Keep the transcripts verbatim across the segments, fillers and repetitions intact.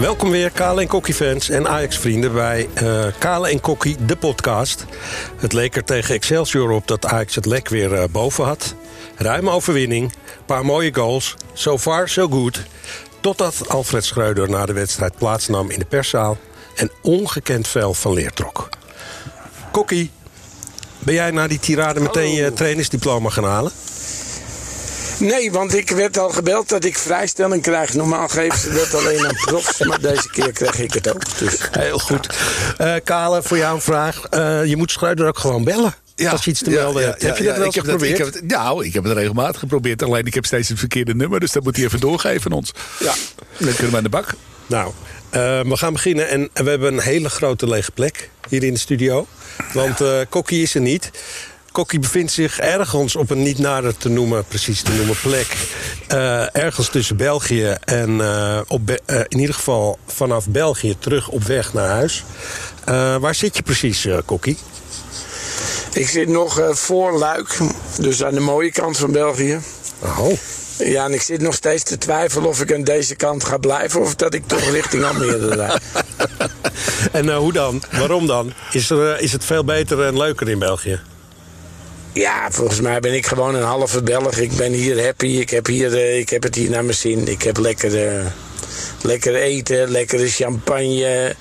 Welkom weer, Kale en Kokkie-fans en Ajax-vrienden bij uh, Kale en Kokkie, de podcast. Het leek er tegen Excelsior op dat Ajax het lek weer uh, boven had. Ruime overwinning, een paar mooie goals, so far so good. Totdat Alfred Schreuder na de wedstrijd plaatsnam in de perszaal en ongekend veel van leer trok. Kokkie, ben jij na die tirade meteen je trainersdiploma gaan halen? Nee, want ik werd al gebeld dat ik vrijstelling krijg. Normaal geven ze dat alleen aan profs, maar deze keer krijg ik het ook. Dus. Heel goed. Uh, Kale, voor jou een vraag. Uh, je moet Schreuder ook gewoon bellen. Ja, als je iets te melden ja, hebt. Ja, heb je dat ja, wel eens geprobeerd? Dat, ik heb, nou, ik heb het regelmatig geprobeerd. Alleen ik heb steeds het verkeerde nummer. Dus dat moet hij even doorgeven aan ons. Ja. Dan kunnen we aan de bak. Nou, uh, we gaan beginnen. En we hebben een hele grote lege plek hier in de studio. Want uh, Kokkie is er niet. Kokkie bevindt zich ergens op een niet nader te noemen, precies te noemen plek. Uh, ergens tussen België en uh, op Be- uh, in ieder geval vanaf België terug op weg naar huis. Uh, waar zit je precies, uh, Kokkie? Ik zit nog uh, voor Luik, dus aan de mooie kant van België. Oh. Ja, en ik zit nog steeds te twijfelen of ik aan deze kant ga blijven of dat ik toch richting Almere rijd. En uh, hoe dan? Waarom dan? Is, er, uh, is het veel beter en leuker in België? Ja, volgens mij ben ik gewoon een halve Belg. Ik ben hier happy. Ik heb, hier, uh, ik heb het hier naar mijn zin. Ik heb lekker, uh, lekker eten, lekkere champagne.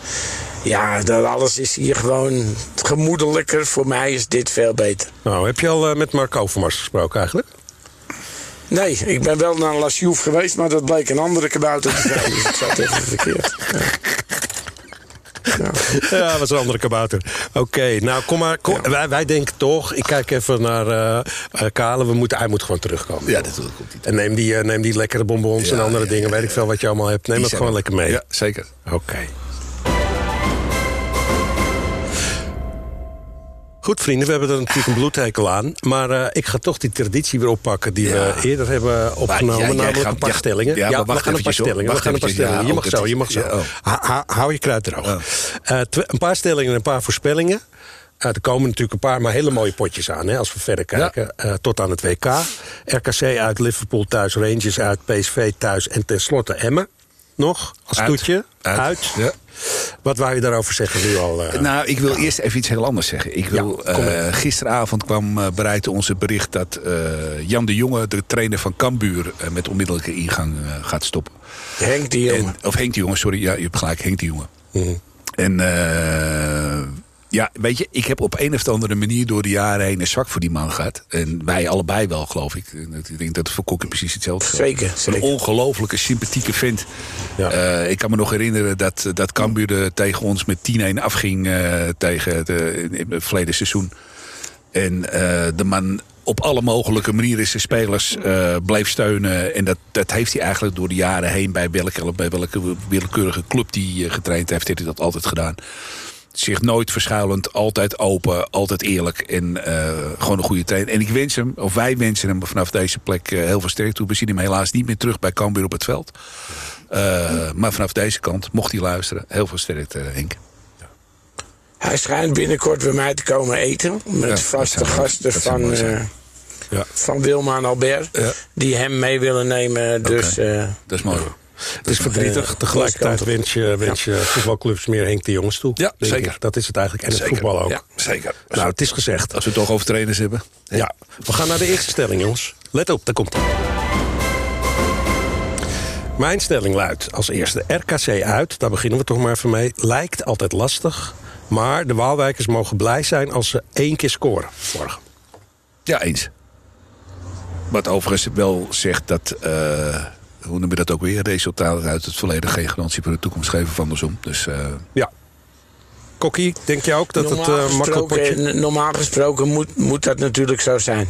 Ja, dat alles is hier gewoon gemoedelijker. Voor mij is dit veel beter. Nou, heb je al uh, met Mark Overmars gesproken eigenlijk? Nee, ik ben wel naar La Jouf geweest, maar dat bleek een andere kabouter te zijn. Dus ik zat even verkeerd. Ja, ja dat was een andere kabouter. Oké, okay, nou kom maar. Kom, ja. wij, wij denken toch, ik kijk even naar uh, uh, Kale. We moeten, hij moet gewoon terugkomen. Ja, dat is een goed idee. En neem die, uh, neem die lekkere bonbons ja, en andere ja, dingen. Ja, weet ik veel wat je allemaal hebt. Neem dat gewoon lekker mee. Ja, zeker. Oké. Okay. Goed vrienden, we hebben er natuurlijk een bloedhekel aan. Maar uh, ik ga toch die traditie weer oppakken die ja. we eerder hebben opgenomen. Ja, namelijk gaat, een paar ja, stellingen. Ja, ja, we gaan een paar stellingen. We gaan een paar stellingen. Je mag zo, je mag zo. Ja, oh. ha, ha, hou je kruid droog. Oh. Uh, tw- een paar stellingen en een paar voorspellingen. Uh, er komen natuurlijk een paar maar hele mooie potjes aan. Hè, als we verder kijken. Ja. Uh, tot aan het W K. R K C uit, Liverpool thuis, Rangers uit, P S V thuis. En tenslotte Emmen. Nog, als uit. toetje. Uit. uit. Ja. Wat wou je daarover zeggen nu al? Uh, nou, ik wil ja. eerst even iets heel anders zeggen. Ik wil, ja, uh, gisteravond kwam uh, bereikte ons het bericht dat uh, Jan de Jonge, de trainer van Cambuur, uh, met onmiddellijke ingang uh, gaat stoppen. Henk de Jong. Of Henk de Jong, sorry. Ja, je hebt gelijk, Henk de Jonge. Mm-hmm. En uh, ja, weet je, ik heb op een of andere manier door de jaren heen een zwak voor die man gehad. En wij allebei wel, geloof ik. Ik denk dat het voor Kokkie precies hetzelfde zeker, is. Zeker. Een ongelooflijke, sympathieke vent. Ja. Uh, ik kan me nog herinneren dat, dat Cambuur tegen ons met tien-een afging uh, tegen het, uh, het verleden seizoen. En uh, de man op alle mogelijke manieren zijn spelers uh, bleef steunen. En dat, dat heeft hij eigenlijk door de jaren heen bij welke, bij welke willekeurige club die uh, getraind heeft, heeft hij dat altijd gedaan. Zich nooit verschuilend, altijd open, altijd eerlijk en uh, gewoon een goede trainer. En ik wens hem, of wij wensen hem vanaf deze plek uh, heel veel sterkte toe. We zien hem helaas niet meer terug bij Cambuur op het veld. Uh, ja. Maar vanaf deze kant, mocht hij luisteren, heel veel sterkte, Henk. Ja. Hij schijnt binnenkort bij mij te komen eten. Met ja, vaste gasten van, uh, ja. van Wilma en Albert. Ja. Die hem mee willen nemen. Dus, okay. uh, dat is mooi hoor. Het is verdrietig. Tegelijkertijd wens je, wens je ja. voetbalclubs meer Henk de Jongens toe. Ja, zeker. Ik. Dat is het eigenlijk. En het zeker. voetbal ook. Ja, zeker. Nou, het is gezegd. Als we het toch over trainers hebben. Ja. ja. We gaan naar de eerste stelling, jongens. Let op, daar komt hij. Mijn stelling luidt als eerste. R K C uit, daar beginnen we toch maar even mee. Lijkt altijd lastig. Maar de Waalwijkers mogen blij zijn als ze één keer scoren morgen. Ja, eens. Wat overigens wel zegt dat... Uh, hoe noem je dat ook weer? Resultaten uit het verleden geen garantie voor de toekomst geven van andersom. Dus, uh... Ja. Kokkie, denk jij ook dat normaal het uh, makkelijk potje... Normaal gesproken moet, moet dat natuurlijk zo zijn.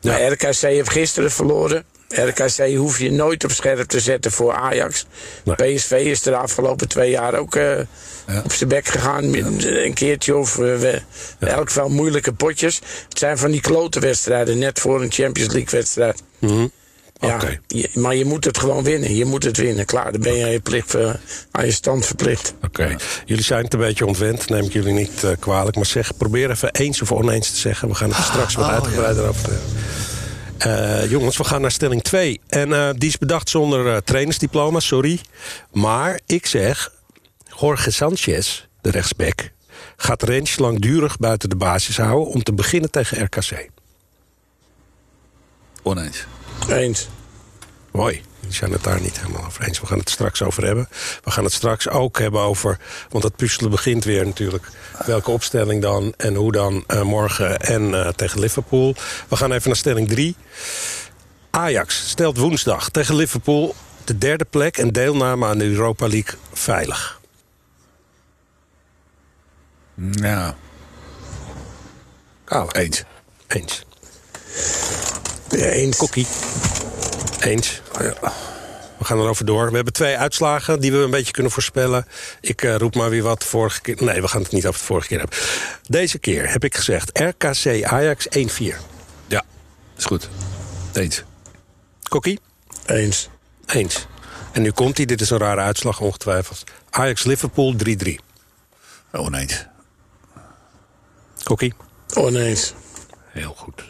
Ja. Maar R K C heeft gisteren verloren. R K C hoef je nooit op scherp te zetten voor Ajax. Nee. P S V is de afgelopen twee jaar ook uh, ja. op zijn bek gegaan. Ja. Een keertje of uh, ja. elk van moeilijke potjes. Het zijn van die klote wedstrijden. Net voor een Champions League wedstrijd. Mm-hmm. Ja, okay. je, maar je moet het gewoon winnen. Je moet het winnen. Klaar, dan ben je aan je, plicht, uh, aan je stand verplicht. Oké. Okay. Ja. Jullie zijn het een beetje ontwend. Neem ik jullie niet uh, kwalijk. Maar zeg, probeer even eens of oneens te zeggen. We gaan het straks oh, wat uitgebreider ja. over. Uh, jongens, we gaan naar stelling twee. En uh, die is bedacht zonder uh, trainersdiploma, sorry. Maar ik zeg, Jorge Sanchez, de rechtsback, gaat Rens langdurig buiten de basis houden om te beginnen tegen R K C. Oneens. Eens. Mooi. We zijn het daar niet helemaal over eens. We gaan het straks over hebben. We gaan het straks ook hebben over... want dat puzzelen begint weer natuurlijk. Welke opstelling dan en hoe dan uh, morgen en uh, tegen Liverpool. We gaan even naar stelling drie. Ajax stelt woensdag tegen Liverpool de derde plek... en deelname aan de Europa League veilig. Nou. Oh, eens. Eens. Eens. Kokkie. Eens. We gaan erover door. We hebben twee uitslagen die we een beetje kunnen voorspellen. Ik uh, roep maar weer wat vorige keer. Nee, we gaan het niet over de vorige keer hebben. Deze keer heb ik gezegd R K C Ajax één vier. Ja, is goed. Eens. Kokkie? Eens. Eens. En nu komt hij. Dit is een rare uitslag, ongetwijfeld. Ajax Liverpool drie drie. Oneens. Kokkie? Oneens. Heel goed.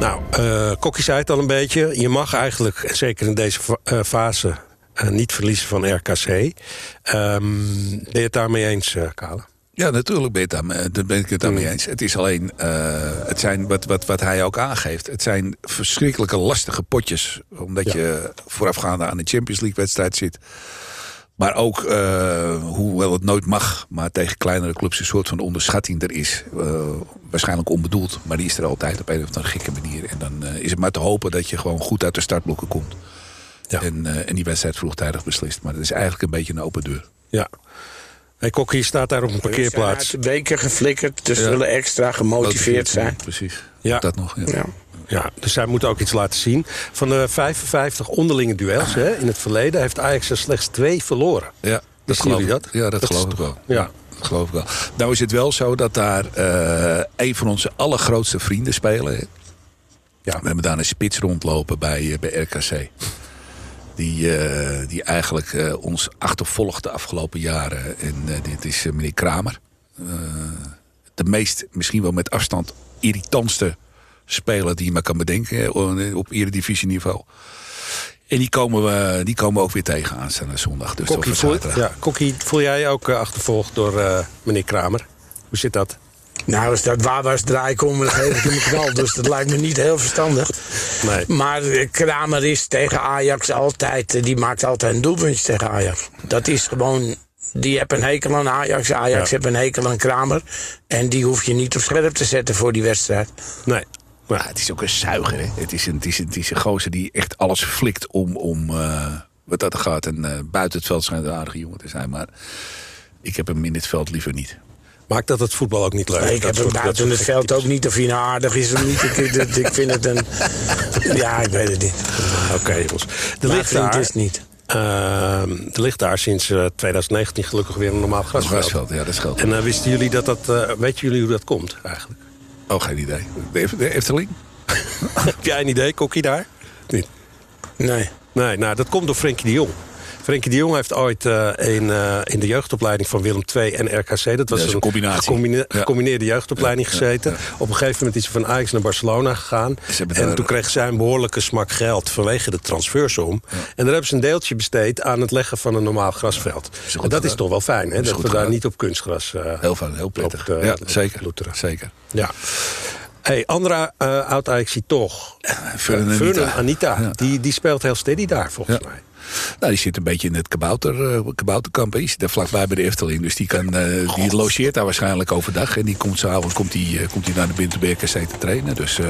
Nou, uh, Kokkie zei het al een beetje. Je mag eigenlijk, zeker in deze uh, fase, uh, niet verliezen van R K C. Um, ben je het daarmee eens, uh, Kale? Ja, natuurlijk ben, daar, ben ik het daarmee eens. Het is alleen, uh, het zijn wat, wat, wat hij ook aangeeft... het zijn verschrikkelijke lastige potjes. Omdat ja. je voorafgaande aan de Champions League-wedstrijd zit... Maar ook, uh, hoewel het nooit mag... maar tegen kleinere clubs een soort van onderschatting er is. Uh, waarschijnlijk onbedoeld, maar die is er altijd op een of andere gekke manier. En dan uh, is het maar te hopen dat je gewoon goed uit de startblokken komt. Ja. En, uh, en die wedstrijd vroegtijdig beslist. Maar dat is eigenlijk een beetje een open deur. Ja. Hey, Kokkie staat daar op een parkeerplaats. Ze zijn uit de beker geflikkerd, dus ze ja. willen extra gemotiveerd zijn. Precies, ja. dat nog. Ja. Ja. Ja, dus zij moeten ook iets laten zien. Van de vijfenvijftig onderlinge duels hè, in het verleden... heeft Ajax er slechts twee verloren. Ja, dat geloof ik, dat? Ja, dat dat geloof ik wel. Ja. Dat geloof ik wel. Nou is het wel zo dat daar uh, een van onze allergrootste vrienden spelen. Ja. We hebben daar een spits rondlopen bij, uh, bij R K C. Die, uh, die eigenlijk uh, ons achtervolgt de afgelopen jaren. En uh, dit is uh, meneer Kramer. Uh, de meest, misschien wel met afstand, irritantste... speler die je maar kan bedenken op eredivisieniveau. En die komen, we, die komen we ook weer tegen aanstaande zondag. Dus Kokkie, voel, ja, Kokkie, voel jij ook achtervolgd door uh, meneer Kramer? Hoe zit dat? Nou, als dat Wawa's draai komen, dan geef ik hem een knal. Dus dat lijkt me niet heel verstandig. Nee. Maar Kramer is tegen Ajax altijd... die maakt altijd een doelpuntje tegen Ajax. Dat is gewoon... Die hebben een hekel aan Ajax. Ajax ja. heeft een hekel aan Kramer. En die hoef je niet op scherp te zetten voor die wedstrijd. Nee. Ja, het is ook een zuiger. Hè? Het, is een, het, is een, het is een gozer die echt alles flikt om, om uh, wat dat er gaat. En uh, buiten het veld schijnt een aardige jongen te zijn. Maar ik heb hem in het veld liever niet. Maakt dat het voetbal ook niet leuk? Nee, ik heb hem buiten het veld ook niet. Of hij nou aardig is of niet. ik, dat, ik vind het een... Ja, ik weet het niet. Oké, okay, jongens. De lichtaar is niet. Uh, er ligt daar sinds uh, twintig negentien gelukkig weer een normaal grasveld. grasveld ja, dat geldt. En uh, wisten jullie dat dat... Uh, weten jullie hoe dat komt eigenlijk? Oh, geen idee. De Efteling? Heb jij een idee, Kokkie, daar? Niet. Nee. Nee, nou, dat komt door Frenkie de Jong. Frenkie de Jong heeft ooit uh, in, uh, in de jeugdopleiding van Willem twee en R K C... dat was ja, dat een combinatie. Gecombine- ja. gecombineerde jeugdopleiding ja, ja, gezeten. Ja, ja. Op een gegeven moment is hij van Ajax naar Barcelona gegaan. En daar... toen kreeg zij een behoorlijke smak geld vanwege de transfersom. Ja. En daar hebben ze een deeltje besteed aan het leggen van een normaal grasveld. Ja, dat en dat is toch wel fijn, hè? Dat, dat we gedaan. daar niet op kunstgras... Uh, heel fijn, heel prettig. Op, uh, ja, zeker. zeker. Ja. Hey, andere uh, oud-Ajaxie toch. Vernon Anita. Ja. Die, die speelt heel steady daar, volgens ja. mij. Nou, die zit een beetje in het kabouter, uh, kabouterkamp. Die zit daar vlakbij bij de Efteling. Dus die, kan, uh, die logeert daar waarschijnlijk overdag. En die komt s'avonds komt die, uh, komt die naar de Winterberg S C te trainen. Dus, uh,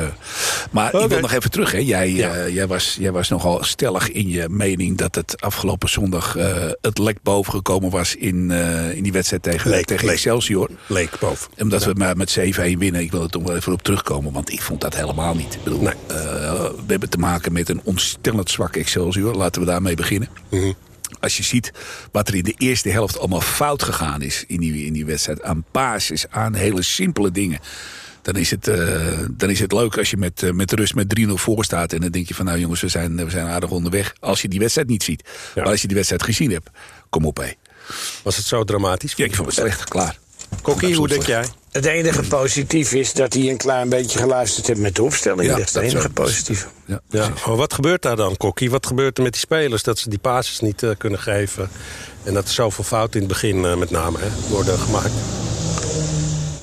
maar okay. ik wil nog even terug. Hè. Jij, ja. uh, jij, was, jij was nogal stellig in je mening... dat het afgelopen zondag uh, het lek boven gekomen was... in, uh, in die wedstrijd tegen, leek, tegen leek. Excelsior. Leek boven. Omdat ja. we maar met zeven één winnen. Ik wil er toch wel even op terugkomen. Want ik vond dat helemaal niet. Ik bedoel, nee. uh, we hebben te maken met een ontstellend zwak Excelsior. Laten we daarmee beginnen. Mm-hmm. Als je ziet wat er in de eerste helft allemaal fout gegaan is in die, in die wedstrijd. Aan basis, aan hele simpele dingen. Dan is het, uh, dan is het leuk als je met, uh, met rust met drie nul voor staat. En dan denk je van nou jongens, we zijn, we zijn aardig onderweg. Als je die wedstrijd niet ziet. Ja. Maar als je die wedstrijd gezien hebt, kom op hé. Was het zo dramatisch? Ja, ik vond het slecht. Klaar. Kokkie, hoe denk jij? Het enige positief is dat hij een klein beetje geluisterd heeft met de opstelling. Ja, dat is het enige positief. Ja. Ja. Maar wat gebeurt daar dan, Kokkie? Wat gebeurt er met die spelers? Dat ze die passes niet uh, kunnen geven. En dat er zoveel fouten in het begin uh, met name hè, worden gemaakt.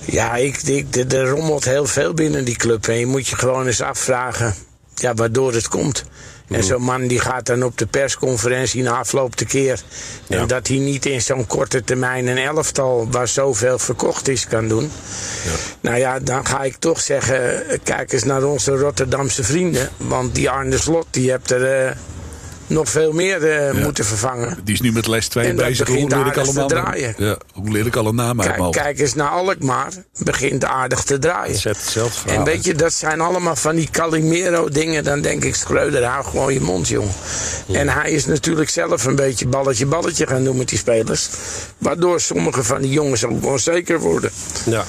Ja, ik, ik, er, er rommelt heel veel binnen die club. En je moet je gewoon eens afvragen ja, waardoor het komt. En zo'n man die gaat dan op de persconferentie na afloop te keer. En ja. dat hij niet in zo'n korte termijn een elftal waar zoveel verkocht is kan doen. Ja. Nou ja, dan ga ik toch zeggen, kijk eens naar onze Rotterdamse vrienden. Want die Arne Slot, die hebt er uh, nog veel meer uh, ja. moeten vervangen. Die is nu met les twee bezig. Hoe leer ik allemaal te draaien. Ja, hoe leer ik alle namen uit mijn hoofd. Kijk eens naar Alkmaar, begint aardig te draaien. Zet zelf en weet je, dat zijn allemaal van die Calimero dingen. Dan denk ik, Schreuder, hou gewoon je mond, jongen. Ja. En hij is natuurlijk zelf een beetje balletje balletje gaan doen met die spelers. Waardoor sommige van die jongens ook onzeker worden. Ja.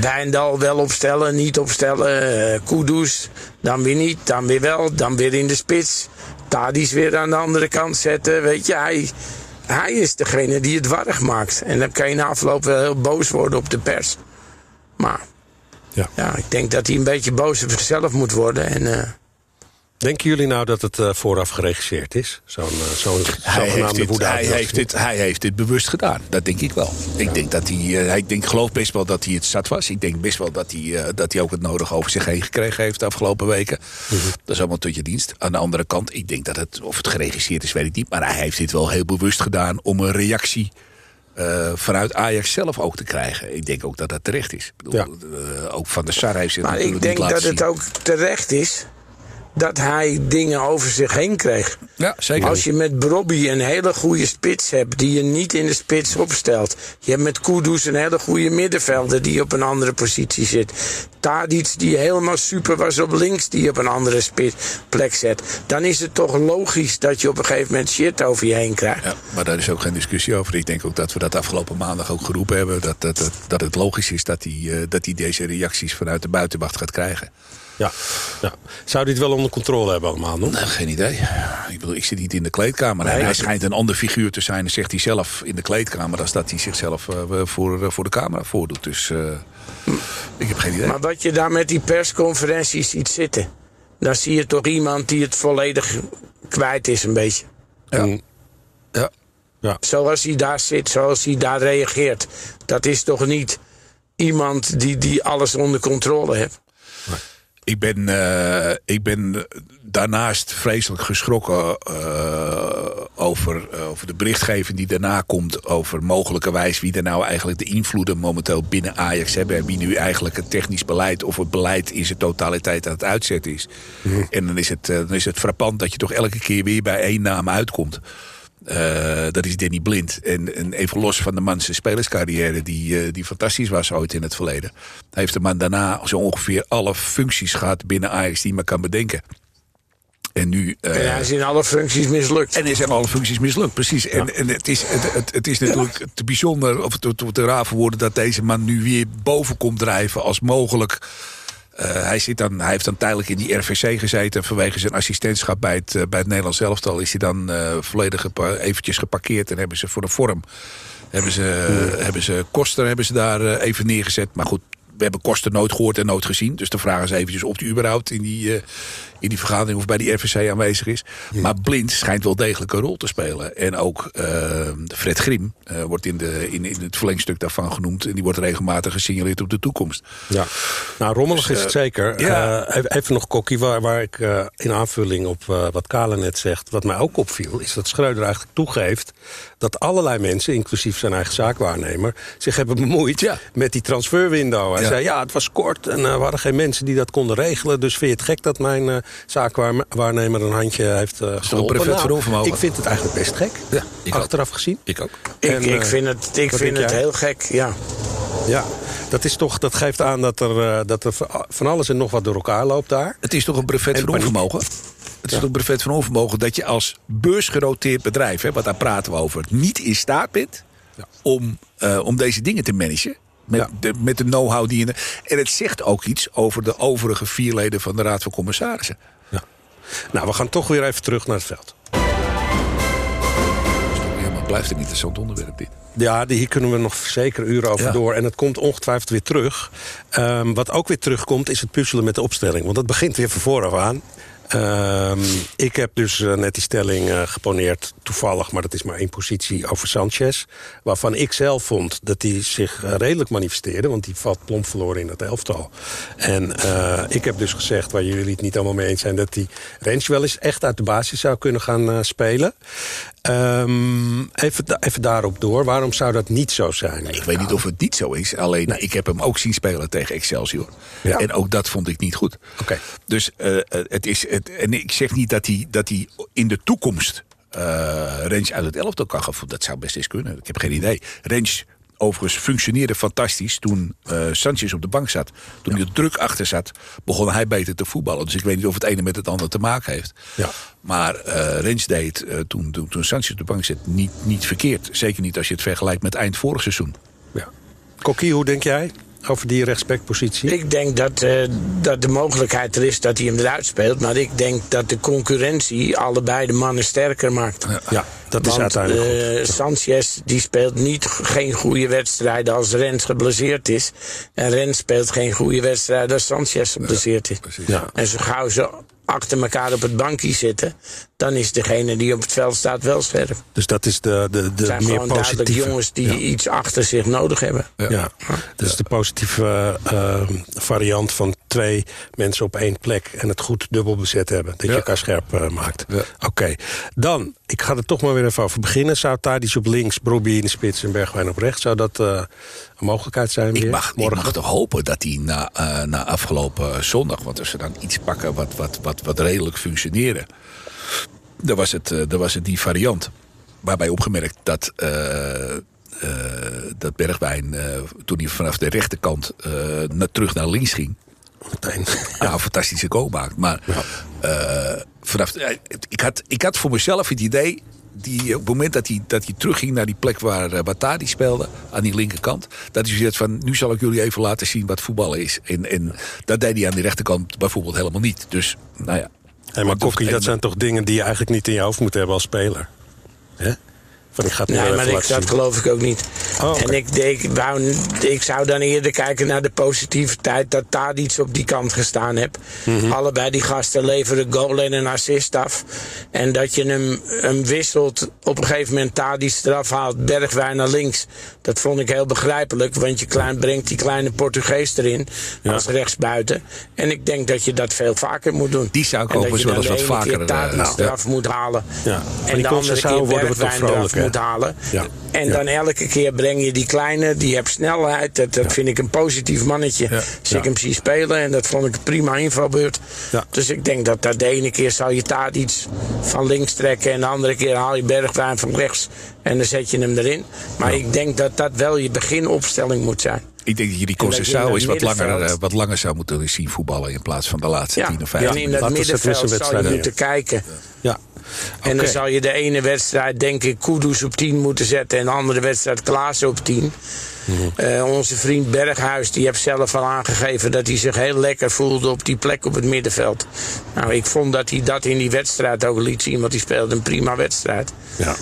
Wijndal wel opstellen, niet opstellen. Kudus, dan weer niet, dan weer wel, dan weer in de spits. Tadić weer aan de andere kant zetten. Weet je, hij, hij is degene die het warrig maakt. En dan kan je na afloop wel heel boos worden op de pers. Maar ja, ja ik denk dat hij een beetje boos op zichzelf moet worden. En, uh... denken jullie nou dat het uh, vooraf geregisseerd is? Zo'n uh, zo'n hij, heeft dit, hij, heeft dit, hij heeft dit bewust gedaan. Dat denk ik wel. Ik ja. denk dat hij, uh, ik denk, geloof best wel dat hij het zat was. Ik denk best wel dat hij, uh, dat hij ook het nodige over zich heen gekregen heeft de afgelopen weken. Mm-hmm. Dat is allemaal tot je dienst. Aan de andere kant, ik denk dat het, of het geregisseerd is, weet ik niet. Maar hij heeft dit wel heel bewust gedaan om een reactie Uh, vanuit Ajax zelf ook te krijgen. Ik denk ook dat dat terecht is. Ik bedoel, ja. uh, ook Van der Sar heeft zich natuurlijk niet laten zien. Maar ik denk dat het ook terecht is dat hij dingen over zich heen kreeg. Ja, zeker. Als je met Brobbey een hele goede spits hebt die je niet in de spits opstelt. Je hebt met Kudus een hele goede middenvelder die op een andere positie zit. Tadić die helemaal super was op links die je op een andere spits plek zet. Dan is het toch logisch dat je op een gegeven moment shit over je heen krijgt. Ja, maar daar is ook geen discussie over. Ik denk ook dat we dat afgelopen maandag ook geroepen hebben. Dat, dat, dat, dat het logisch is dat hij, uh, dat hij deze reacties vanuit de buitenwacht gaat krijgen. Ja, ja. Zou dit wel onder controle hebben allemaal? No? Nou, geen idee. Ik bedoel, ik zit niet in de kleedkamer. Nee, hij ja. schijnt een ander figuur te zijn, zegt hij zelf in de kleedkamer, dan dat hij zichzelf uh, voor, uh, voor de camera voordoet. Dus uh, ik heb geen idee. Maar wat je daar met die persconferenties ziet zitten, dan zie je toch iemand die het volledig kwijt is een beetje. Ja. ja. ja. ja. Zoals hij daar zit, zoals hij daar reageert. Dat is toch niet iemand die, die alles onder controle heeft? Nee. Ik ben, uh, ik ben daarnaast vreselijk geschrokken uh, over, uh, over de berichtgeving die daarna komt over mogelijkerwijs wie er nou eigenlijk de invloeden momenteel binnen Ajax hebben en wie nu eigenlijk het technisch beleid of het beleid in zijn totaliteit aan het uitzetten is. Mm. En dan is, het, uh, dan is het frappant dat je toch elke keer weer bij één naam uitkomt. Uh, dat is Danny Blind. En, en even los van de man zijn spelerscarrière, die, uh, die fantastisch was ooit in het verleden, heeft de man daarna zo ongeveer alle functies gehad binnen Ajax die men kan bedenken. En nu. Uh, en hij is in alle functies mislukt. En is in alle functies mislukt, precies. Ja. En, en het, is, het, het, het is natuurlijk ja. te bijzonder, of te, te, te raar voor woorden, dat deze man nu weer boven komt drijven als mogelijk. Uh, hij, zit dan, hij heeft dan tijdelijk in die R V C gezeten. Vanwege zijn assistentschap bij het, uh, bij het Nederlands elftal is hij dan uh, volledig gepa- eventjes geparkeerd. En hebben ze voor de vorm hebben ze, uh, mm. hebben ze Koster hebben ze daar uh, even neergezet. Maar goed, we hebben Koster nooit gehoord en nooit gezien. Dus de vraag is eventjes of hij überhaupt in die, uh, in die vergadering of bij die R V C aanwezig is. Mm. Maar Blind schijnt wel degelijk een rol te spelen. En ook uh, Fred Grim uh, wordt in, de, in, in het verlengstuk daarvan genoemd. En die wordt regelmatig gesignaleerd op de toekomst. Ja, nou rommelig dus, is het uh, zeker. Ja. Uh, even, even nog, Kokkie, waar, waar ik uh, in aanvulling op uh, wat Kale net zegt, wat mij ook opviel, is dat Schreuder eigenlijk toegeeft dat allerlei mensen, inclusief zijn eigen zaakwaarnemer, zich hebben bemoeid ja. met die transferwindow. Hij ja. zei, ja, het was kort en uh, er waren geen mensen die dat konden regelen. Dus vind je het gek dat mijn uh, zaakwaarnemer een handje heeft uh, geholpen? Nou, ik vind het eigenlijk best gek. Ja, ik achteraf ook. gezien. Ik ook. Ik, en, ik vind het, ik vind het heel gek, ja. Ja, dat, is toch, dat geeft aan dat er, uh, dat er van alles en nog wat door elkaar loopt daar. Het is toch een brevet en, van onvermogen? Het is ja. toch een brevet van onvermogen dat je als beursgenoteerd bedrijf, hè, wat daar praten we over, niet in staat bent ja. om, uh, om deze dingen te managen. Met, ja. de, met de know-how die in de, en het zegt ook iets over de overige vier leden van de Raad van Commissarissen. Ja. Nou, we gaan toch weer even terug naar het veld. Dat is toch helemaal, blijft een interessant onderwerp dit. Ja, die, hier kunnen we nog zeker uren over ja. door. En het komt ongetwijfeld weer terug. Um, wat ook weer terugkomt is het puzzelen met de opstelling. Want dat begint weer van vooraf aan. Um, ik heb dus uh, net die stelling uh, geponeerd, toevallig, maar dat is maar één positie, over Sanchez. Waarvan ik zelf vond dat hij zich uh, redelijk manifesteerde, want die valt plomp verloren in dat elftal. En uh, ik heb dus gezegd, waar jullie het niet allemaal mee eens zijn, dat die Rens wel eens echt uit de basis zou kunnen gaan uh, spelen. Um, even, da- even daarop door, waarom zou dat niet zo zijn? Nee, ik weet niet of het niet zo is, alleen nou, ik heb hem ook zien spelen tegen Excelsior. Ja. En ook dat vond ik niet goed. Okay. Dus uh, het is... Het En ik zeg niet dat hij, dat hij in de toekomst uh, Rens uit het elftal kan gaan. Dat zou best eens kunnen, ik heb geen idee. Rens overigens functioneerde fantastisch toen uh, Sanchez op de bank zat. Toen ja. hij er druk achter zat, begon hij beter te voetballen. Dus ik weet niet of het ene met het ander te maken heeft. Ja. Maar uh, Rens deed uh, toen, toen, toen Sanchez op de bank zat niet, niet verkeerd. Zeker niet als je het vergelijkt met eind vorig seizoen. Ja. Kokkie, hoe denk jij over die rechtsbackpositie? Ik denk dat, uh, dat de mogelijkheid er is dat hij hem eruit speelt. Maar ik denk dat de concurrentie allebei de mannen sterker maakt. Ja, ja dat Want, is uiteindelijk uh, Sanchez die speelt niet, geen goede wedstrijden als Rens geblesseerd is. En Rens speelt geen goede wedstrijden als Sanchez geblesseerd is. Ja, ja. En zo gauw ze achter elkaar op het bankje zitten, dan is degene die op het veld staat wel scherp. Dus dat is de, de, de zijn meer positieve. Het zijn gewoon duidelijk jongens die ja. iets achter zich nodig hebben. Ja, ja. ja. dat is de positieve uh, variant van twee mensen op één plek en het goed dubbel bezet hebben. Dat ja. je elkaar scherp uh, maakt. Ja. Oké, okay. Dan, ik ga er toch maar weer even over beginnen. Zou Tadić op links, Brobbey in de spits en Bergwijn op rechts? Zou dat uh, een mogelijkheid zijn weer? Ik mag, morgen? Ik mag toch hopen dat hij na, uh, na afgelopen zondag, want als ze dan iets pakken wat, wat, wat, wat redelijk functioneren, dan was het, dan was het die variant. Waarbij opgemerkt dat, uh, uh, dat Bergwijn, uh, toen hij vanaf de rechterkant uh, na, terug naar links ging, meteen ja, een fantastische goal maakt. Maar uh, vanaf, uh, ik, had, ik had voor mezelf het idee, die, op het moment dat hij, dat hij terugging naar die plek waar uh, Tadić speelde, aan die linkerkant, dat hij zegt van, nu zal ik jullie even laten zien wat voetballen is. En, en dat deed hij aan die rechterkant bijvoorbeeld helemaal niet. Dus, nou ja. Hey, maar Kokkie, dat zijn toch dingen die je eigenlijk niet in je hoofd moet hebben als speler? Hè? Van, ik ga het nee, maar ik, dat geloof ik ook niet. Oh, okay. En ik, ik, wou, ik zou dan eerder kijken naar de positiviteit dat Tadić op die kant gestaan heeft. Mm-hmm. Allebei die gasten leveren goal en een assist af. En dat je hem, hem wisselt, op een gegeven moment Tadić eraf haalt, Bergwijn naar links. Dat vond ik heel begrijpelijk, want je klein, brengt die kleine Portugees erin ja. als rechtsbuiten. En ik denk dat je dat veel vaker moet doen. Die zou ik overigens wel eens wat vaker. Dat je dan de ene keer Tadić nou, eraf ja. moet halen. Ja. En die de andere keer Bergwijn eraf moet halen. Ja. En ja. dan elke keer breng je die kleine, die hebt snelheid. Dat, dat ja. vind ik een positief mannetje. Ja. Dus ik ja. hem zie spelen en dat vond ik een prima invalbeurt. Ja. Dus ik denk dat, dat de ene keer zal je Tadić van links trekken en de andere keer haal je Bergwijn van rechts en dan zet je hem erin. Maar ja. ik denk dat dat wel je beginopstelling moet zijn. Ik denk dat je die Conceição eens wat langer, wat langer zou moeten zien voetballen in plaats van de laatste ja. tien of vijftien. Ja, en in dat middenveld zou je moeten kijken. Ja. ja. Okay. En dan zal je de ene wedstrijd, denk ik, Kudus op tien moeten zetten en de andere wedstrijd Klaassen op tien. Mm-hmm. Uh, onze vriend Berghuis, die heeft zelf al aangegeven dat hij zich heel lekker voelde op die plek op het middenveld. Nou, ik vond dat hij dat in die wedstrijd ook liet zien, want hij speelde een prima wedstrijd. Ja.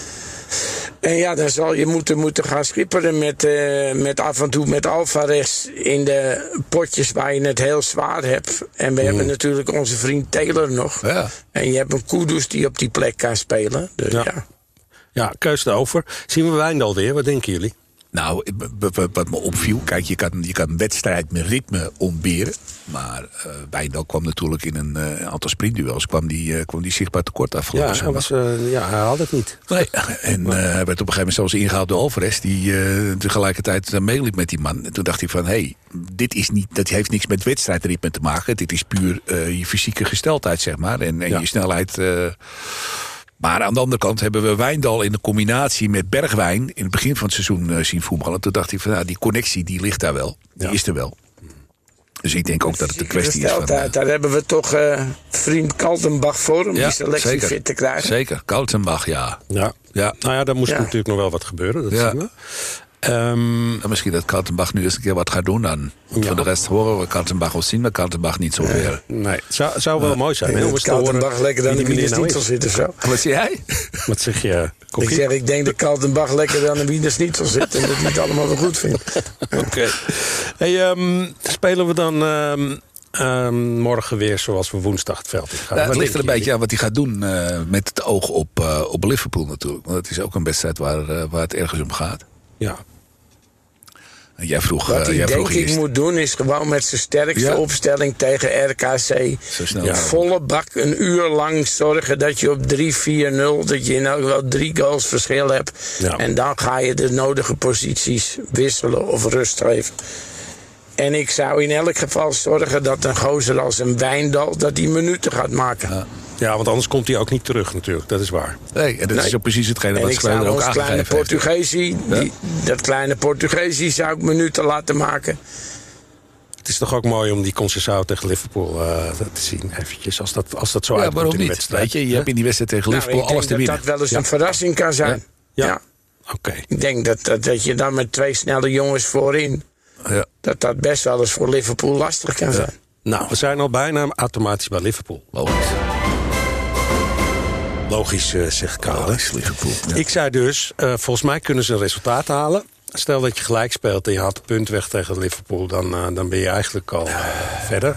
En ja, dan zal je moeten, moeten gaan schipperen met, uh, met af en toe met Alvarez in de potjes waar je het heel zwaar hebt. En we mm. hebben natuurlijk onze vriend Taylor nog. Ja. En je hebt een Kudus die op die plek kan spelen. Dus ja. Ja. ja, keus daarover. Zien we Wijndal weer? Wat denken jullie? Nou, wat me opviel, kijk, je kan, je kan wedstrijd met ritme ontberen. Maar uh, Wijndal kwam natuurlijk in een uh, aantal sprintduels kwam die, uh, kwam die zichtbaar tekort afgelopen. Ja, was, uh, ja, hij had het niet. Nee, en uh, hij werd op een gegeven moment zelfs ingehaald door Alvarez, die uh, tegelijkertijd uh, meeliep met die man. En toen dacht hij van, hé, hey, dit is niet, dat heeft niks met wedstrijdritme te maken. Dit is puur uh, je fysieke gesteldheid, zeg maar, en, en ja. je snelheid. Uh, Maar aan de andere kant hebben we Wijndal in de combinatie met Bergwijn in het begin van het seizoen zien voetballen. Toen dacht ik van, nou, die connectie die ligt daar wel. Die ja. is er wel. Dus ik denk ook dat het een kwestie is van... Daar uh, hebben we toch uh, vriend Kaltenbach voor om ja, die selectie zeker, fit te krijgen. Zeker, Kaltenbach, ja. ja. ja. Nou ja, daar moest ja. natuurlijk nog wel wat gebeuren, dat ja. zien we. Um, misschien dat Kaltenbach nu eens een keer wat gaat doen dan. Ja. Voor de rest horen we Kaltenbach of zien we Kaltenbach niet zoveel. Nee, nee. Zou, zou wel uh, mooi zijn. Heel Kaltenbach lekker dan in de Wienersnitzel zitten. Zo. Wat zie jij? Wat zeg je? Ik zeg, ik denk dat Kaltenbach lekker dan in de Wienersnitzel zit. En dat hij het allemaal wel goed vindt. Oké. Okay. Hey, um, spelen we dan... Um, Um, morgen weer zoals we woensdag het veld in gaan. Nou, het ligt er een beetje aan wat hij gaat doen uh, met het oog op, uh, op Liverpool natuurlijk. Want dat is ook een wedstrijd waar, uh, waar het ergens om gaat. Ja. En jij vroeg, wat uh, jij denk vroeg ik eerst... moet doen is gewoon met zijn sterkste ja. opstelling tegen R K C. Zo snel. Ja. Volle bak een uur lang zorgen dat je op drie vier nul... dat je nou wel drie goals verschil hebt. Ja. En dan ga je de nodige posities wisselen of rust geven. En ik zou in elk geval zorgen dat een gozer als een Wijndal... dat die minuten gaat maken. Ja. ja, want anders komt hij ook niet terug natuurlijk. Dat is waar. Nee, en dat nee. is ook precies hetgene wat Schreuder ook aangegeven heeft. Portugeesie, ja. die, dat kleine Portugeesie zou ik minuten laten maken. Het is toch ook mooi om die Conceição tegen Liverpool uh, te zien. Eventjes, als dat, als dat zo ja, uitkomt waarom in de wedstrijd. Weet je, je hebt in die wedstrijd tegen nou, Liverpool alles te winnen. Ik denk dat dat wel eens ja. een verrassing kan zijn. Ja, ja. ja. oké. Okay. Ik denk dat, dat, dat je dan met twee snelle jongens voorin... Ja. Dat dat best wel eens voor Liverpool lastig kan zijn. Ja. Nou, we zijn al bijna automatisch bij Liverpool. Logisch. Logisch, uh, zegt Karel. Logisch, Liverpool. Ja. Ik zei dus, uh, volgens mij kunnen ze een resultaat halen. Stel dat je gelijk speelt en je haalt een punt weg tegen Liverpool... dan, uh, dan ben je eigenlijk al uh, verder.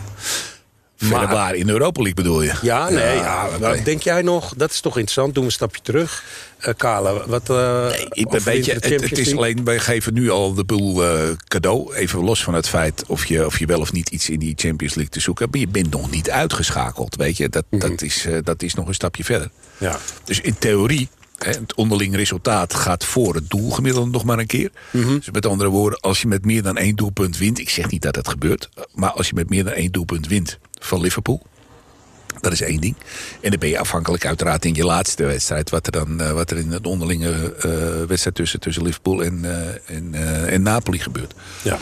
Verder waar? In de Europa League bedoel je? Ja, nee. Ja, ja, okay. Denk jij nog, dat is toch interessant, doen we een stapje terug. Uh, Kale, wat... Uh, nee, ik ben beetje, het, het is alleen, wij geven nu al de boel uh, cadeau. Even los van het feit of je, of je wel of niet iets in die Champions League te zoeken hebt. Maar je bent nog niet uitgeschakeld, weet je. Dat, mm-hmm. dat, is, uh, dat is nog een stapje verder. Ja. Dus in theorie, hè, het onderling resultaat gaat voor het doel gemiddeld nog maar een keer. Mm-hmm. Dus met andere woorden, als je met meer dan één doelpunt wint... Ik zeg niet dat dat gebeurt, maar als je met meer dan één doelpunt wint... van Liverpool. Dat is één ding. En dan ben je afhankelijk uiteraard in je laatste wedstrijd... wat er, dan, uh, wat er in de onderlinge uh, wedstrijd tussen, tussen Liverpool en, uh, en, uh, en Napoli gebeurt. Ja.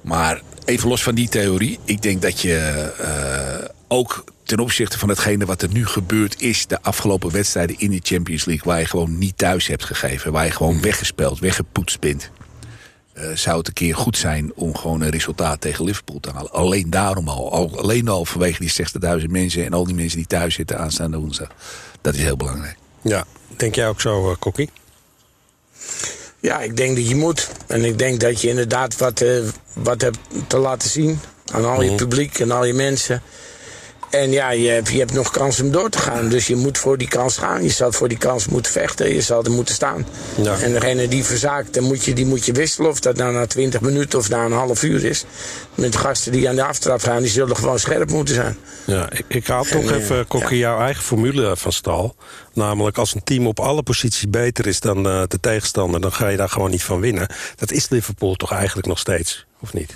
Maar even los van die theorie... ik denk dat je uh, ook ten opzichte van hetgene wat er nu gebeurd is... de afgelopen wedstrijden in de Champions League... waar je gewoon niet thuis hebt gegeven... waar je gewoon weggespeeld, weggepoetst bent... Uh, zou het een keer goed zijn om gewoon een resultaat tegen Liverpool te halen. Alleen daarom al. al alleen al vanwege die zestigduizend mensen... en al die mensen die thuis zitten aanstaande woensdag. Dat is heel belangrijk. Ja, denk jij ook zo, uh, Kokkie? Ja, ik denk dat je moet. En ik denk dat je inderdaad wat, uh, wat hebt te laten zien... aan al je publiek en al je mensen. En ja, je hebt, je hebt nog kans om door te gaan. Dus je moet voor die kans gaan. Je zal voor die kans moeten vechten. Je zal er moeten staan. Ja. En degene die verzaakt, dan moet je, die moet je wisselen. Of dat nou na twintig minuten of na een half uur is. Met gasten die aan de aftrap gaan, die zullen gewoon scherp moeten zijn. Ja, ik, ik haal toch en, even, Kokkie, ja. jouw eigen formule van stal. Namelijk, als een team op alle posities beter is dan uh, de tegenstander... dan ga je daar gewoon niet van winnen. Dat is Liverpool toch eigenlijk nog steeds, of niet?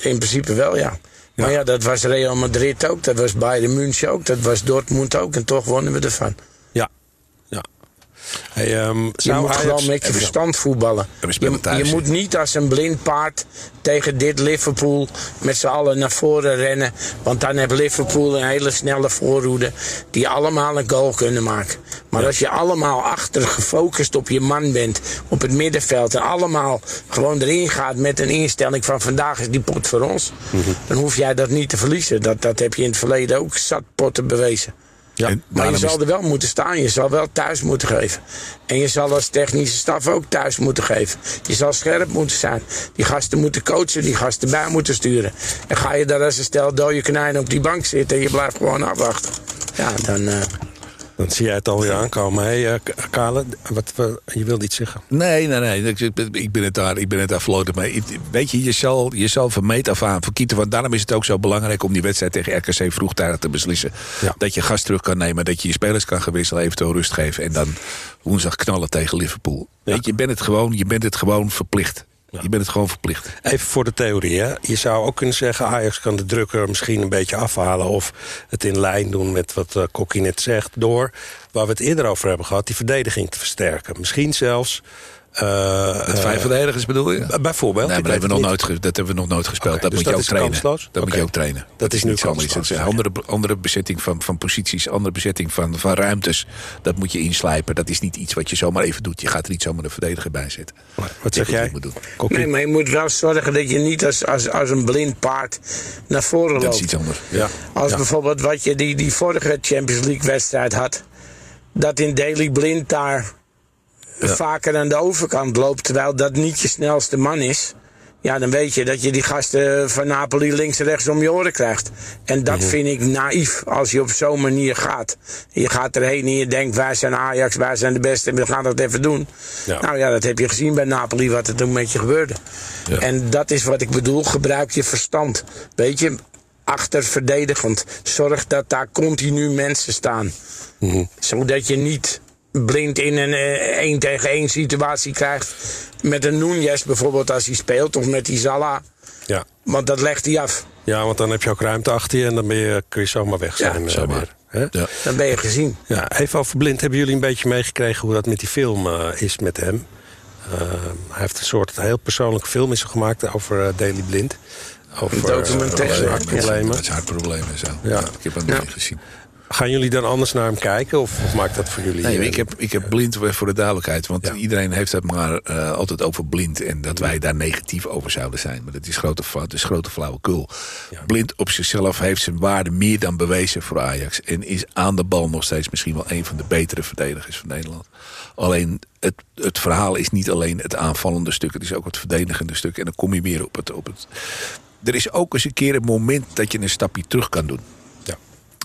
In principe wel, ja. Ja. Maar ja, dat was Real Madrid ook, dat was Bayern München ook, dat was Dortmund ook. En toch wonnen we ervan. Ja, ja. Hey, um, je moet Ajax... gewoon met je verstand voetballen. Je, je moet niet als een blind paard tegen dit Liverpool met z'n allen naar voren rennen. Want dan heeft Liverpool een hele snelle voorhoede die allemaal een goal kunnen maken. Maar ja. als je allemaal achter gefocust op je man bent, op het middenveld... en allemaal gewoon erin gaat met een instelling van vandaag is die pot voor ons... Mm-hmm. dan hoef jij dat niet te verliezen. Dat, dat heb je in het verleden ook zat potten bewezen. Ja, maar je zal er wel moeten staan. Je zal wel thuis moeten geven. En je zal als technische staf ook thuis moeten geven. Je zal scherp moeten zijn. Die gasten moeten coachen. Die gasten bij moeten sturen. En ga je daar als een stel dode konijn op die bank zitten... en je blijft gewoon afwachten. Ja, dan... Uh... Dan zie jij het alweer aankomen. Hey, uh, Kale, wat, wat, je wilde iets zeggen. Nee, nee, nee. Ik, ik ben het daar, ik ben het daar verloren. Maar weet je, je zal, je zal van meet af aan verkieten. Want daarom is het ook zo belangrijk om die wedstrijd tegen R K C vroegtijdig te beslissen. Ja. Dat je gas terug kan nemen, dat je je spelers kan gewisselen, eventueel rust geven. En dan woensdag knallen tegen Liverpool. Ja. Weet je, je bent het gewoon, je bent het gewoon verplicht. Ja. Je bent het gewoon verplicht. Even voor de theorie, hè. Je zou ook kunnen zeggen... Ajax kan de druk er misschien een beetje afhalen... of het in lijn doen met wat uh, Kokkie net zegt... door, waar we het eerder over hebben gehad... die verdediging te versterken. Misschien zelfs Uh, Met vijf verdedigers bedoel je? Bijvoorbeeld. Nee, maar dat, hebben we nog nooit, dat hebben we nog nooit gespeeld. Okay, dat dus moet, dat je, ook trainen. Dat okay. moet je ook trainen. Dat, dat is, is nu anders. Dat is andere, andere bezetting van, van posities, andere bezetting van, van ruimtes. Dat moet je inslijpen. Dat is niet iets wat je zomaar even doet. Je gaat er niet zomaar een verdediger bij zetten. Wat, wat zeg jij? Moet doen. Nee, maar je moet wel zorgen dat je niet als, als, als een blind paard naar voren loopt. Dat is iets anders. Ja. Als ja. bijvoorbeeld wat je die, die vorige Champions League wedstrijd had. Dat in Daley Blind daar... Ja. vaker aan de overkant loopt, terwijl dat niet je snelste man is. Ja, dan weet je dat je die gasten van Napoli links en rechts om je oren krijgt. En dat mm-hmm. vind ik naïef als je op zo'n manier gaat. Je gaat erheen en je denkt, wij zijn Ajax, wij zijn de beste en we gaan dat even doen. Ja. Nou ja, dat heb je gezien bij Napoli, wat er toen met je gebeurde. Ja. En dat is wat ik bedoel, gebruik je verstand. Weet je, achterverdedigend. Zorg dat daar continu mensen staan. Mm-hmm. Zodat je niet... blind in een één tegen één situatie krijgt. Met een Núñez bijvoorbeeld als hij speelt. Of met die Salah. Ja. Want dat legt hij af. Ja, want dan heb je ook ruimte achter je. En dan ben je, kun je zomaar weg zijn. Ja, zomaar. Weer, ja. Dan ben je gezien. Ja, even over Blind. Hebben jullie een beetje meegekregen hoe dat met die film uh, is met hem? Uh, hij heeft een soort heel persoonlijke film is gemaakt over uh, Daley Blind. Over documentaire hartproblemen. Ja, hartproblemen en zo. Ja. Ja, ik heb hem niet ja. gezien. Gaan jullie dan anders naar hem kijken? Of, of maakt dat voor jullie... Nee, ik heb, ik heb Blind voor de duidelijkheid. Want ja. iedereen heeft het maar uh, altijd over Blind. En dat wij daar negatief over zouden zijn. Maar dat is grote, dat is grote flauwekul. Ja. Blind op zichzelf heeft zijn waarde meer dan bewezen voor Ajax. En is aan de bal nog steeds misschien wel een van de betere verdedigers van Nederland. Alleen... Het, het verhaal is niet alleen het aanvallende stuk. Het is ook het verdedigende stuk. En dan kom je weer op het... Op het. Er is ook eens een keer een moment dat je een stapje terug kan doen.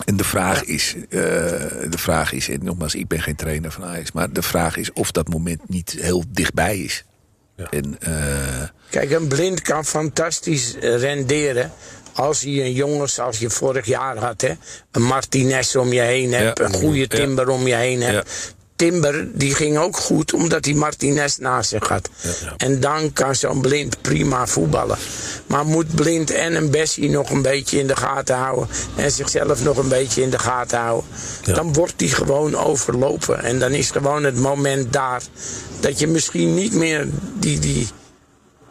En de vraag is, uh, de vraag is, en nogmaals, ik ben geen trainer van Ajax... maar de vraag is of dat moment niet heel dichtbij is. Ja. En, uh... Kijk, een Blind kan fantastisch renderen... als je een jongens, als je vorig jaar had... Hè, een Martinez om je heen hebt, ja. een goede Timber ja. om je heen hebt... Ja. Timber, die ging ook goed, omdat hij Martinez naast zich had. Ja, ja. En dan kan zo'n Blind prima voetballen. Maar moet Blind en een Bessie nog een beetje in de gaten houden... en zichzelf nog een beetje in de gaten houden... Ja. Dan wordt hij gewoon overlopen. En dan is gewoon het moment daar... dat je misschien niet meer die, die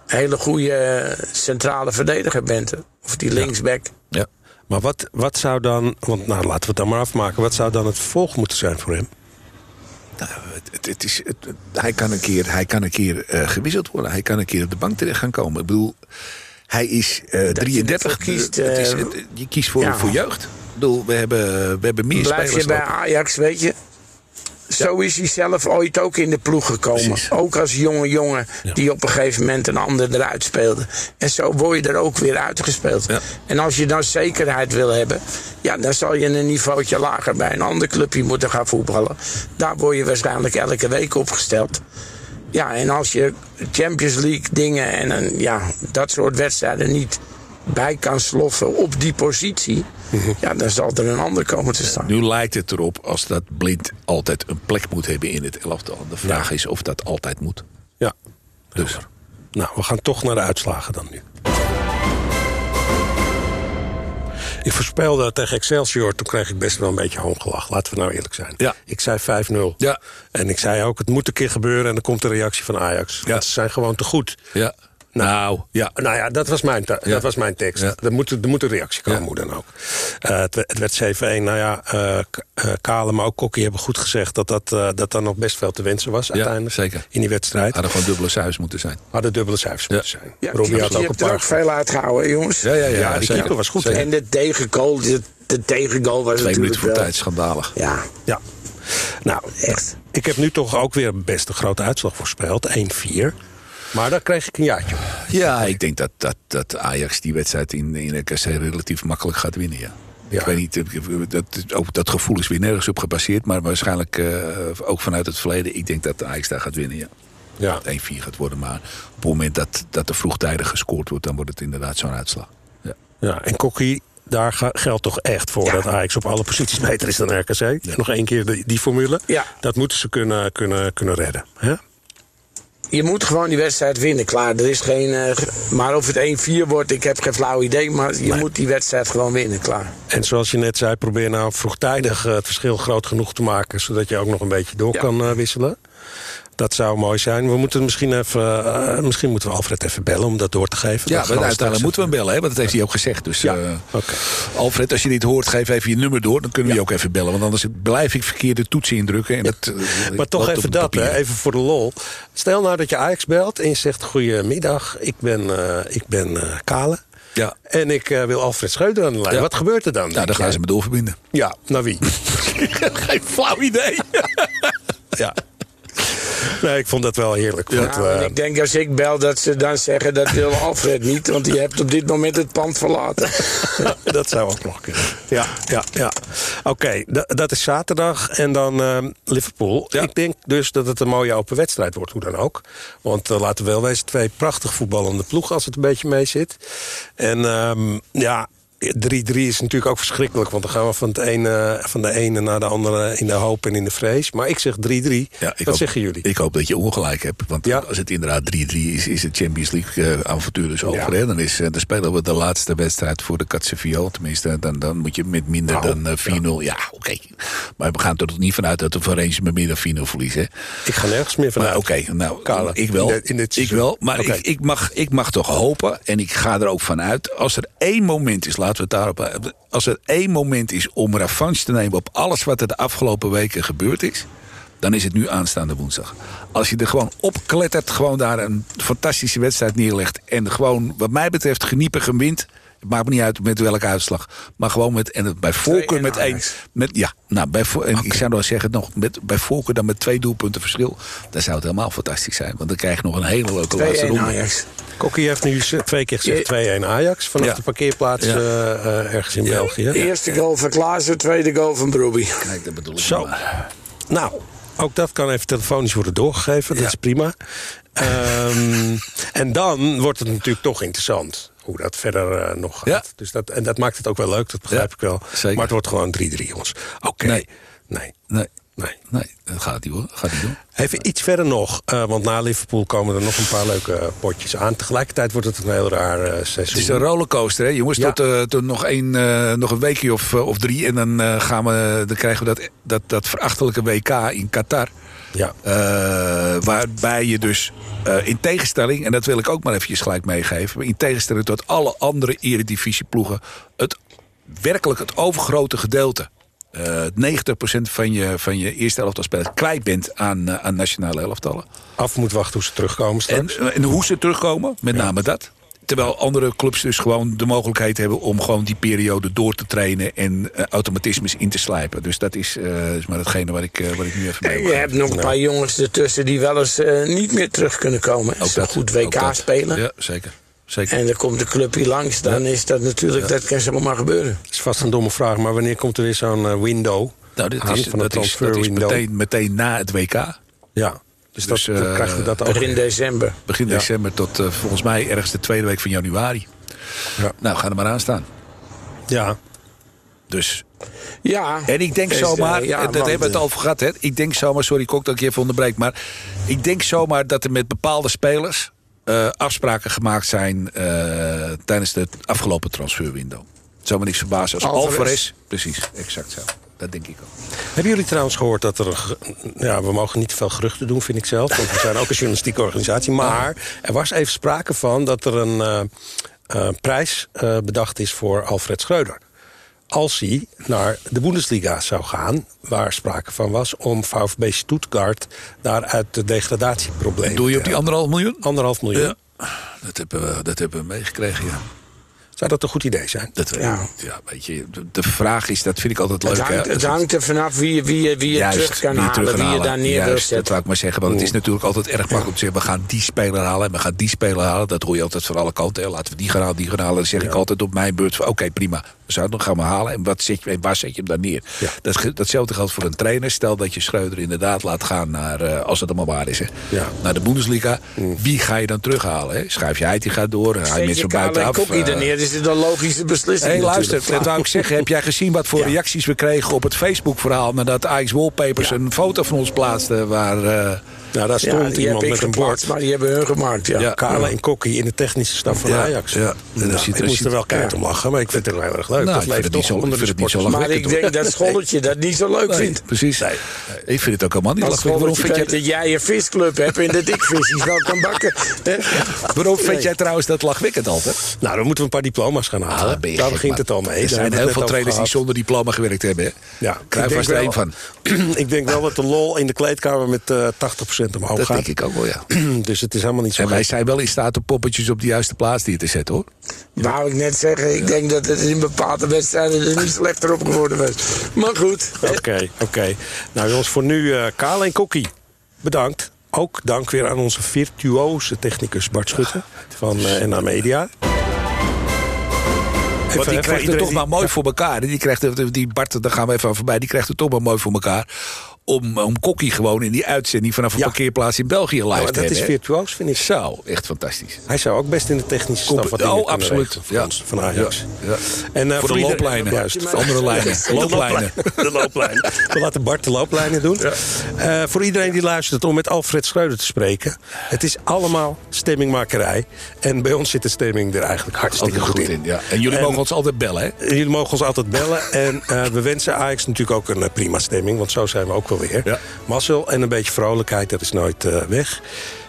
hele goede centrale verdediger bent. Of die linksback. Ja. Ja. Maar wat, wat zou dan... want nou, laten we het dan maar afmaken. Wat zou dan het vervolg moeten zijn voor hem? Nou, het, het, het is, het, hij kan een keer, hij kan een keer uh, gewisseld worden. Hij kan een keer op de bank terecht gaan komen. Ik bedoel, hij is uh, drieëndertig. Je kiest, uh, het is, het, je kiest voor, ja. voor jeugd. Ik bedoel, we hebben, we hebben meer Blijf spelers. Blijf je bij Ajax, weet je. Zo is hij zelf ooit ook in de ploeg gekomen. Precies. Ook als jonge jongen ja. die op een gegeven moment een ander eruit speelde. En zo word je er ook weer uitgespeeld. Ja. En als je nou zekerheid wil hebben... ja, dan zal je een niveautje lager bij een ander clubje moeten gaan voetballen. Daar word je waarschijnlijk elke week opgesteld. Ja, en als je Champions League dingen en een, ja, dat soort wedstrijden niet... bij kan sloffen op die positie... ja, dan zal er een ander komen te staan. Nu lijkt het erop als dat Blind altijd een plek moet hebben in het elftal. De vraag ja. is of dat altijd moet. Ja. Dus. Nou, we gaan toch naar de uitslagen dan nu. Ik voorspelde tegen Excelsior, toen kreeg ik best wel een beetje hoongelach. Laten we nou eerlijk zijn. Ja. Ik zei vijf nul. Ja. En ik zei ook, het moet een keer gebeuren... en dan komt de reactie van Ajax. Ja. Want ze zijn gewoon te goed. Ja. Nou ja. nou ja, dat was mijn, ta- ja. dat was mijn tekst. Ja. Er, moet, er moet een reactie komen, ja. hoe dan ook. Uh, het, het werd zeven een. Nou ja, uh, uh, Kalem, maar ook Kokkie hebben goed gezegd... dat dat, uh, dat dan nog best veel te wensen was, ja, uiteindelijk. Zeker. In die wedstrijd. Hadden gewoon dubbele cijfers moeten zijn. Hadden dubbele cijfers ja. moeten zijn. Ja, Brobbey had ook een paar. Je hebt er ook veel uitgehouden, jongens. Ja, ja, ja, ja, die keeper was goed. Zeker. En de tegengoal, de, de tegengoal was Twee natuurlijk Twee minuten voor tijd, schandalig. Ja. ja. Nou, echt. Ik heb nu toch ook weer best een grote uitslag voorspeld. een vier. Maar daar kreeg ik een jaartje. Ja, ik denk dat, dat, dat Ajax die wedstrijd in, in R K C relatief makkelijk gaat winnen, ja. Ja. Ik weet niet, dat, ook dat gevoel is weer nergens op gebaseerd... maar waarschijnlijk uh, ook vanuit het verleden... ik denk dat Ajax daar gaat winnen, ja. ja. Dat het een vier gaat worden, maar op het moment dat, dat er vroegtijdig gescoord wordt... dan wordt het inderdaad zo'n uitslag. Ja, ja en Kokkie... Daar geldt toch echt voor ja. dat Ajax op alle posities beter is dan R K C. Ja. Nog één keer die, die formule. Ja. Dat moeten ze kunnen, kunnen, kunnen redden, hè? Je moet gewoon die wedstrijd winnen, klaar. Er is geen, uh, maar of het een vier wordt, ik heb geen flauw idee. Maar je nee. moet die wedstrijd gewoon winnen, klaar. En zoals je net zei, probeer nou vroegtijdig uh, het verschil groot genoeg te maken... zodat je ook nog een beetje door ja. kan uh, wisselen. Dat zou mooi zijn. We moeten misschien even, uh, misschien moeten we Alfred even bellen om dat door te geven. Ja, uiteindelijk moeten we hem bellen, hè? Want dat heeft hij ook gezegd. Dus ja. uh, okay. Alfred, als je dit hoort, geef even je nummer door. Dan kunnen we ja. je ook even bellen. Want anders blijf ik verkeerde toetsen indrukken. En ja. dat, uh, maar toch even dat, hè? Even voor de lol. Stel nou dat je Ajax belt en je zegt: goedemiddag, ik ben, uh, ik ben uh, Kale. Ja. En ik uh, wil Alfred Schreuder aan de lijn. Ja. Wat gebeurt er dan? Ja, dan gaan ja. ze me doorverbinden. Ja, naar wie? Geen flauw idee. ja. Nee, ik vond dat wel heerlijk. Ja, want, uh, ik denk als ik bel dat ze dan zeggen dat wil Alfred niet. Want die hebt op dit moment het pand verlaten. dat zou ook nog kunnen. Ja, ja, ja. Oké, okay, d- dat is zaterdag. En dan uh, Liverpool. Ja. Ik denk dus dat het een mooie open wedstrijd wordt. Hoe dan ook. Want uh, laten we wel wezen, twee prachtig voetballende ploegen als het een beetje mee zit. En um, ja... drie drie is natuurlijk ook verschrikkelijk. Want dan gaan we van, het ene, van de ene naar de andere in de hoop en in de vrees. Maar ik zeg drie drie. Ja, ik Wat zeggen jullie? Ik hoop dat je ongelijk hebt. Want ja. als het inderdaad drie drie is, is het Champions League avontuur dus over. Ja. Dan, is, dan spelen we de laatste wedstrijd voor de Calcio. Tenminste, dan, dan moet je met minder nou, dan vier nul. Ja, ja oké. Okay. Maar we gaan er toch niet vanuit dat we van Rangers met meer dan vier nul verliezen. Ik ga nergens meer vanuit. Oké, okay, nou, Kale, ik wel. In de, in dit ik wel. Maar okay. ik, ik, mag, ik mag toch hopen. En ik ga er ook vanuit. Als er één moment is... Laten we het daarop. Als er één moment is om revanche te nemen op alles wat er de afgelopen weken gebeurd is, dan is het nu aanstaande woensdag. Als je er gewoon opklettert, gewoon daar een fantastische wedstrijd neerlegt en gewoon, wat mij betreft, geniepig wint. Het maakt me niet uit met welke uitslag. Maar gewoon met, en het bij voorkeur met één. Met, ja, nou, bij voor, en okay. ik zou nog zeggen, nog met, bij voorkeur dan met twee doelpunten verschil. Dan zou het helemaal fantastisch zijn. Want dan krijg je nog een hele leuke laatste ronde. Ajax. Kokkie heeft nu twee keer gezegd twee-een Ajax. Vanaf ja. de parkeerplaats ja. uh, uh, ergens in ja. België. De eerste goal van Klaassen, tweede goal van Brobbey. Kijk, dat bedoel ik. Zo. Maar. Nou, ook dat kan even telefonisch worden doorgegeven. Ja. Dat is prima. um, en dan wordt het natuurlijk toch interessant. Hoe dat verder uh, nog gaat. Ja. Dus dat, en dat maakt het ook wel leuk, dat begrijp ja, ik wel. Zeker. Maar het wordt gewoon drie drie, jongens. Oké. Okay. Nee. Nee. Nee. Nee. Nee, dat gaat niet hoor. Gaat niet doen. Even nee. iets verder nog, uh, want na Liverpool komen er nog een paar leuke potjes aan. Tegelijkertijd wordt het een heel raar uh, seizoen. Het is een rollercoaster, hè jongens. Ja. Tot, uh, tot nog, een, uh, nog een weekje of, uh, of drie. En dan, uh, gaan we, dan krijgen we dat, dat, dat verachtelijke W K in Qatar. Ja. Uh, waarbij je dus uh, in tegenstelling, en dat wil ik ook maar eventjes gelijk meegeven, in tegenstelling tot alle andere eredivisieploegen, het werkelijk het overgrote gedeelte, uh, negentig procent van je, van je eerste elftal spelers kwijt bent aan, uh, aan nationale elftallen. Af moet wachten hoe ze terugkomen straks. En, en hoe ze terugkomen, met ja. name dat. Terwijl andere clubs dus gewoon de mogelijkheid hebben om gewoon die periode door te trainen en uh, automatismes in te slijpen. Dus dat is, uh, is maar datgene waar ik, uh, waar ik nu even mee heb. Je hebt nog een paar jongens ertussen die wel eens uh, niet meer terug kunnen komen. Als ze goed W K spelen. Ja, zeker. Zeker. En dan komt de club hier langs. Dan ja. is dat natuurlijk, ja. dat kan zomaar maar gebeuren. Het is vast een domme vraag, maar wanneer komt er weer zo'n uh, window? Nou, dit is, van dat is, dat is meteen, meteen na het W K. Ja. Dus, dus dat, uh, krijg je dat begin ook. december. Begin ja. december tot uh, volgens mij ergens de tweede week van januari. Ja. Nou, ga er maar aan staan. Ja. Dus. Ja. En ik denk dus, zomaar, uh, ja, dat hebben we het al over gehad. Hè? Ik denk zomaar, sorry Kok dat ik je even onderbreek. Maar ik denk zomaar dat er met bepaalde spelers uh, afspraken gemaakt zijn uh, tijdens de afgelopen transferwindow. Het zou me niks verbazen als Alvarez. Alvarez. Precies, exact zo. Dat denk ik ook. Hebben jullie trouwens gehoord dat er... Ja, we mogen niet te veel geruchten doen, vind ik zelf. Want we zijn ook een journalistieke organisatie. Maar er was even sprake van dat er een uh, uh, prijs uh, bedacht is voor Alfred Schreuder. Als hij naar de Bundesliga zou gaan, waar sprake van was, om VfB Stuttgart daar uit de degradatieproblemen... Doe je op die anderhalf miljoen? Anderhalf miljoen. Ja, dat hebben we, dat hebben we meegekregen, ja. Zou dat een goed idee zijn? Dat, ja. Ja, weet je, de vraag is, dat vind ik altijd leuk. Het hangt, het hangt er vanaf wie, wie, wie je juist, terug kan wie je halen, wie je daar neer wil zetten. Dat wil ik maar zeggen, want het is natuurlijk altijd erg makkelijk om te zeggen... we gaan die speler halen en we gaan die speler halen. Dat hoor je altijd van alle kanten. Laten we die gaan halen, die gaan halen. Dan zeg ja. ik altijd op mijn beurt van oké, okay, prima. We zouden nog gaan we halen en, wat zet je, en waar zet je hem dan neer? Ja. Dat, datzelfde geldt voor een trainer. Stel dat je Schreuder inderdaad laat gaan naar, uh, als het allemaal waar is, hè, ja. naar de Bundesliga. Mm. Wie ga je dan terughalen? Hè? Schuif je hij, die gaat door. Haal je mensen buitenaf. Is dit een logische beslissing? Hey, luister, dat wou ik zeggen. Heb jij gezien wat voor ja. reacties we kregen op het Facebook-verhaal nadat Ajax Wallpapers ja. een foto van ons plaatste waar... Uh... Nou, daar stond ja, iemand met gepakt, een bord. Maar die hebben hun gemaakt, ja. ja Kale ja. en Kokkie in de technische staf van ja, Ajax. Ja. Ja. Nou, ik moest er wel keihard ja. om lachen, maar ik vind het heel erg leuk. Nou, dat leeft toch onder de sport. Maar, maar ik denk dat scholletje dat niet zo leuk nee, vindt. Precies. Nee. Ik vind het ook allemaal niet leuk. Waarom vind je dat jij een visclub hebt en dat ik visjes wel kan bakken? Waarom vind jij trouwens dat lachwekkend altijd? Nou, dan moeten we een paar diploma's gaan halen. Daar begint het al mee. Er zijn heel veel trainers die zonder diploma gewerkt hebben. Cruijff was er één van. Ik denk wel dat de lol in de kleedkamer met tachtig procent omhoog gaat. Dat denk ik ook wel, ja. Dus het is helemaal niet zo. En wij zijn wel in staat om poppetjes op de juiste plaats hier te zetten, hoor. Wou ik net zeggen, ik denk dat het in bepaalde wedstrijden er niet slechter op geworden was. Maar goed. Oké, oké. Nou, jongens, voor nu Kale en Kokkie. Bedankt. Ook dank weer aan onze virtuoze technicus Bart Schutte van N A Media. Want die krijgt het toch maar mooi voor elkaar. Die krijgt, die Bart, daar gaan we even aan voorbij, die krijgt het toch maar mooi voor elkaar. Om, om Kokkie gewoon in die uitzending vanaf een ja. parkeerplaats in België live ja, te hebben. Dat is virtuoos, vind ik. Zo, echt fantastisch. Hij zou ook best in de technische staf wat dingen kunnen regelen van ons, van Ajax. Ja, ja. En, uh, voor, voor de looplijnen. Juist, voor andere lijnen. De looplijnen. De looplijnen. We laten Bart de looplijnen doen. Ja. Uh, voor iedereen die luistert, om met Alfred Schreuder te spreken. Het is allemaal stemmingmakerij. En bij ons zit de stemming er eigenlijk hartstikke goed, goed in. in ja. En jullie en, mogen ons altijd bellen, hè? Jullie mogen ons altijd bellen. En uh, we wensen Ajax natuurlijk ook een uh, prima stemming. Want zo zijn we ook weer. Ja. Mazzel en een beetje vrolijkheid, dat is nooit uh, weg.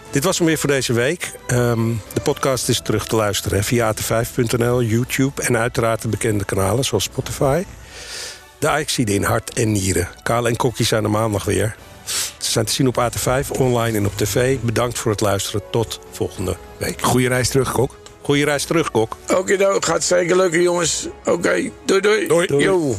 Dit was hem weer voor deze week. Um, de podcast is terug te luisteren hè, via a t vijf punt n l, YouTube en uiteraard de bekende kanalen zoals Spotify. De Ajaxiden in hart en nieren. Kale en Kokkie zijn er maandag weer. Ze zijn te zien op a t vijf, online en op tv. Bedankt voor het luisteren. Tot volgende week. Goeie reis terug, Kok. Goeie reis terug, Kok. Oké, okay, nou, gaat zeker lukken, jongens. Oké, okay. doei, doei. Doei. doei.